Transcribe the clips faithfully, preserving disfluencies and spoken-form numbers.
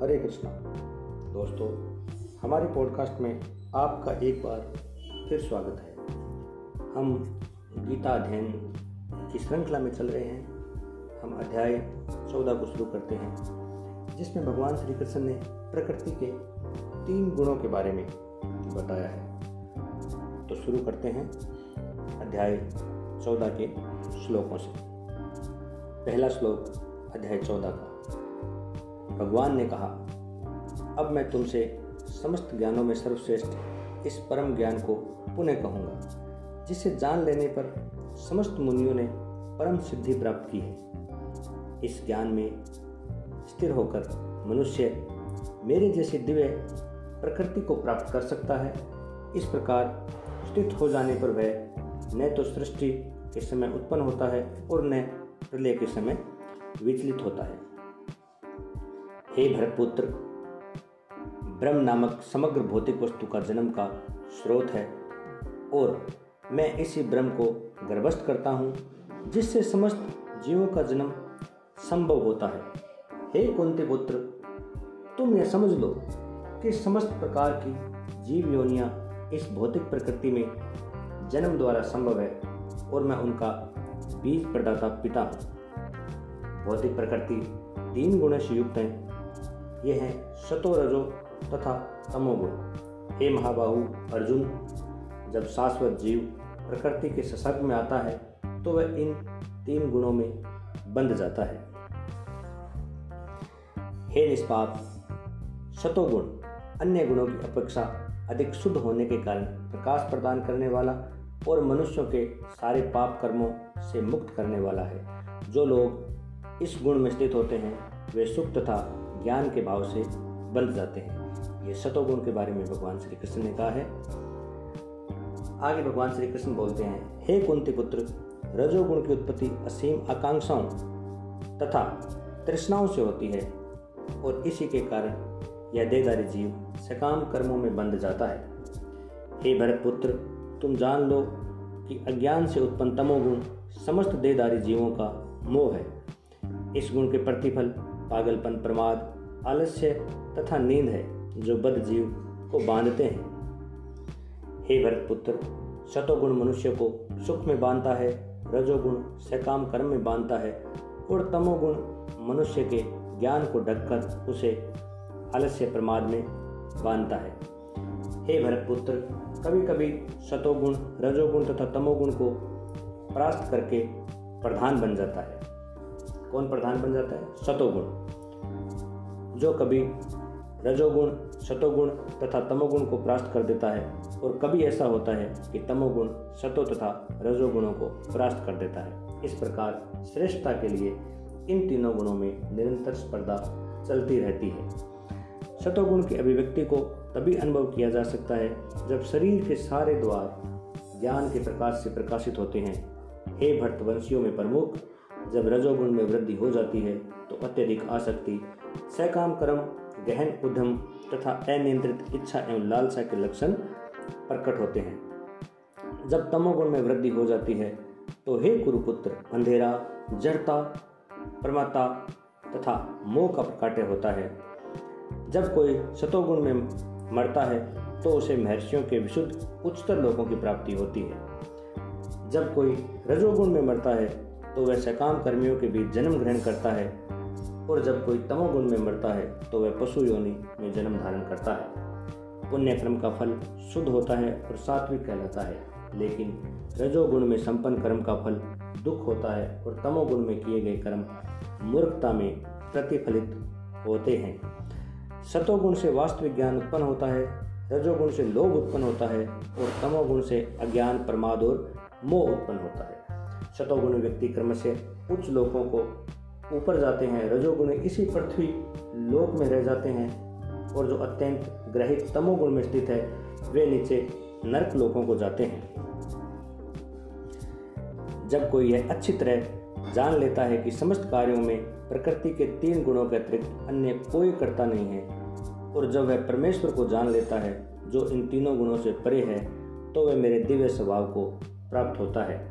हरे कृष्णा। दोस्तों, हमारे पॉडकास्ट में आपका एक बार फिर स्वागत है। हम गीता अध्ययन की श्रृंखला में चल रहे हैं। हम अध्याय चौदह को शुरू करते हैं, जिसमें भगवान श्री कृष्ण ने प्रकृति के तीन गुणों के बारे में बताया है। तो शुरू करते हैं अध्याय चौदह के श्लोकों से। पहला श्लोक अध्याय चौदह का। भगवान ने कहा, अब मैं तुमसे समस्त ज्ञानों में सर्वश्रेष्ठ इस परम ज्ञान को पुनः कहूँगा, जिसे जान लेने पर समस्त मुनियों ने परम सिद्धि प्राप्त की है। इस ज्ञान में स्थिर होकर मनुष्य मेरे जैसे दिव्य प्रकृति को प्राप्त कर सकता है। इस प्रकार स्थित हो जाने पर वह न तो सृष्टि के समय उत्पन्न होता है और न प्रलय के समय विचलित होता है। हे भरतपुत्र, ब्रह्म नामक समग्र भौतिक वस्तु का जन्म का स्रोत है और मैं इसी ब्रह्म को गर्भस्थ करता हूँ, जिससे समस्त जीवों का जन्म संभव होता है। हे कुंती पुत्र, तुम यह समझ लो कि समस्त प्रकार की जीव योनियाँ इस भौतिक प्रकृति में जन्म द्वारा संभव है और मैं उनका बीज प्रदाता पिता हूँ। भौतिक प्रकृति तीन गुणों से युक्त है। यह है सतो, रजो तथा तमोगुण। हे महाबाहु अर्जुन, जब शाश्वत जीव प्रकृति के संसर्ग में आता है तो वह इन तीन गुणों में बंध जाता है। हे निष्पाप, सतोगुण अन्य गुणों की अपेक्षा अधिक शुद्ध होने के कारण प्रकाश प्रदान करने वाला और मनुष्यों के सारे पाप कर्मों से मुक्त करने वाला है। जो लोग इस गुण में स्थित होते हैं वे सुख तथा ज्ञान के भाव से बंध जाते हैं। ये सतोगुण के बारे में भगवान श्री कृष्ण ने कहा है। आगे भगवान श्री कृष्ण बोलते हैं, हे कुंती पुत्र, रजोगुण की उत्पत्ति असीम आकांक्षाओं तथा तृष्णाओं से होती है और इसी के कारण यह देहधारी जीव सकाम कर्मों में बंध जाता है। हे भरतपुत्र, तुम जान लो कि अज्ञान से उत्पन्न तमोगुण समस्त देहधारी जीवों का मोह है। इस गुण के प्रतिफल पागलपन, प्रमाद, आलस्य तथा नींद है, जो बद्ध जीव को बांधते हैं। हे भरतपुत्र, सतोगुण मनुष्य को सुख में बांधता है, रजोगुण सकाम कर्म में बांधता है और तमोगुण मनुष्य के ज्ञान को ढककर उसे आलस्य, प्रमाद में बांधता है। हे भरतपुत्र, कभी कभी सतोगुण, रजोगुण तथा तमोगुण को परास्त करके प्रधान बन जाता है। कौन प्रधान बन जाता है? सतोगुण, जो कभी रजोगुण, सतोगुण तथा तमोगुण को परास्त कर देता है और कभी ऐसा होता है कि तमोगुण सतो तथा रजोगुणों को परास्त कर देता है। इस प्रकार श्रेष्ठता के लिए इन तीनों गुणों में निरंतर स्पर्धा चलती रहती है। सतोगुण की अभिव्यक्ति को तभी अनुभव किया जा सकता है जब शरीर के सारे द्वार ज्ञान के प्रकाश से प्रकाशित होते हैं। हे भरतवंशियों में प्रमुख, जब रजोगुण में वृद्धि हो जाती है तो अत्यधिक आसक्ति, सकाम कर्म, गहन उद्यम तथा अनियंत्रित इच्छा एवं लालसा के लक्षण प्रकट होते हैं। जब तमोगुण में वृद्धि हो जाती है तो हे कुरुपुत्र, अंधेरा, जड़ता, प्रमाता तथा मोह का प्रकाट्य होता है। जब कोई सतोगुण में मरता है तो उसे महर्षियों के विशुद्ध उच्चतर लोगों की प्राप्ति होती है। जब कोई रजोगुण में मरता है तो वह सकाम कर्मियों के बीच जन्म ग्रहण करता है और जब कोई तमोगुण में मरता है तो वह पशु योनि में जन्म धारण करता है। पुण्य कर्म का फल शुद्ध होता है और सात्विक कहलाता है, लेकिन रजोगुण में संपन्न कर्म का फल दुख होता है और तमोगुण में किए गए कर्म मूर्खता में प्रतिफलित होते हैं। सतोगुण से वास्तविक ज्ञान उत्पन्न होता है, रजोगुण से लोभ उत्पन्न होता है और तमोगुण से अज्ञान, प्रमाद और मोह उत्पन्न होता है। सतोगुणी व्यक्ति कर्म से उच्च लोकों को ऊपर जाते हैं, रजोगुणी इसी पृथ्वी लोक में रह जाते हैं और जो अत्यंत ग्रहित तमोगुण में स्थित है वे नीचे नरक लोकों को जाते हैं। जब कोई यह अच्छी तरह जान लेता है कि समस्त कार्यों में प्रकृति के तीन गुणों के अतिरिक्त अन्य कोई कर्ता नहीं है और जब वह परमेश्वर को जान लेता है जो इन तीनों गुणों से परे है तो वह मेरे दिव्य स्वभाव को प्राप्त होता है।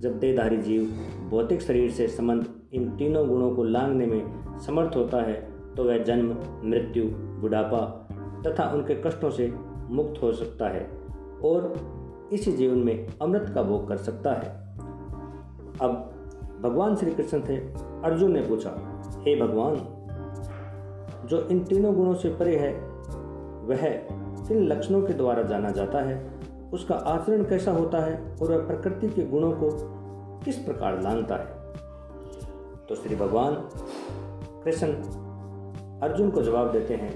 जब देहधारी जीव भौतिक शरीर से संबंध इन तीनों गुणों को लांघने में समर्थ होता है तो वह जन्म, मृत्यु, बुढ़ापा तथा उनके कष्टों से मुक्त हो सकता है और इसी जीवन में अमृत का भोग कर सकता है। अब भगवान श्री कृष्ण थे। अर्जुन ने पूछा, हे भगवान, जो इन तीनों गुणों से परे है वह किन लक्षणों के द्वारा जाना जाता है, उसका आचरण कैसा होता है और वह प्रकृति के गुणों को किस प्रकार लांघता है? तो श्री भगवान कृष्ण अर्जुन को जवाब देते हैं,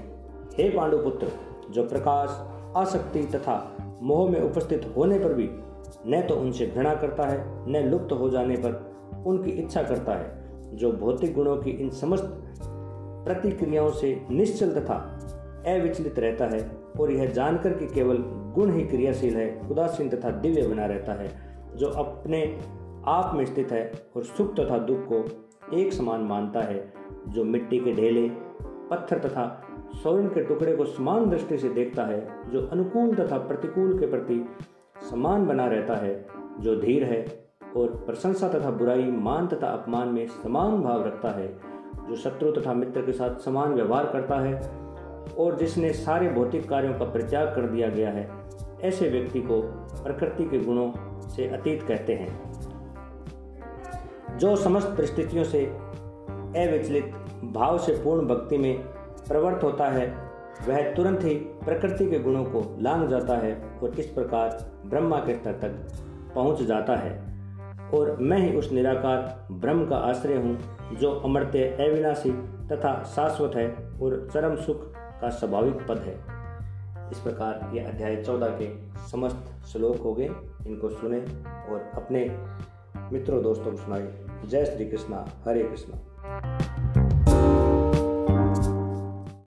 हे पांडुपुत्र, जो प्रकाश, आसक्ति तथा मोह में उपस्थित होने पर भी न तो उनसे घृणा करता है न लुप्त हो जाने पर उनकी इच्छा करता है, जो भौतिक गुणों की इन समस्त प्रतिक्रियाओं से निश्चल तथा अविचलित रहता है और यह जानकर कि केवल गुण ही क्रियाशील है, उदासीन तथा दिव्य बना रहता है, जो अपने आप में स्थित है और सुख तथा दुख को एक समान मानता है, जो मिट्टी के ढेले, पत्थर तथा स्वर्ण के टुकड़े को समान दृष्टि से देखता है, जो अनुकूल तथा प्रतिकूल के प्रति समान बना रहता है, जो धीर है और प्रशंसा तथा बुराई, मान तथा अपमान में समान भाव रखता है, जो शत्रु तथा मित्र के साथ समान व्यवहार करता है और जिसने सारे भौतिक कार्यों का परित्याग कर दिया गया है, ऐसे व्यक्ति को प्रकृति के गुणों से अतीत कहते हैं। जो समस्त परिस्थितियों से अविचलित भाव से पूर्ण भक्ति में प्रवृत्त होता है वह तुरंत ही प्रकृति के गुणों को लांघ जाता है और इस प्रकार ब्रह्मा के स्तर तक पहुंच जाता है। और मैं ही उस निराकार ब्रह्म का आश्रय हूँ, जो अमर्त्य, अविनाशी तथा शाश्वत है और चरम सुख का स्वाभाविक पद है। इस प्रकार ये अध्याय चौदह के समस्त श्लोक हो गए। इनको सुने और अपने मित्रों, दोस्तों को सुनाए। जय श्री कृष्णा, हरे कृष्णा।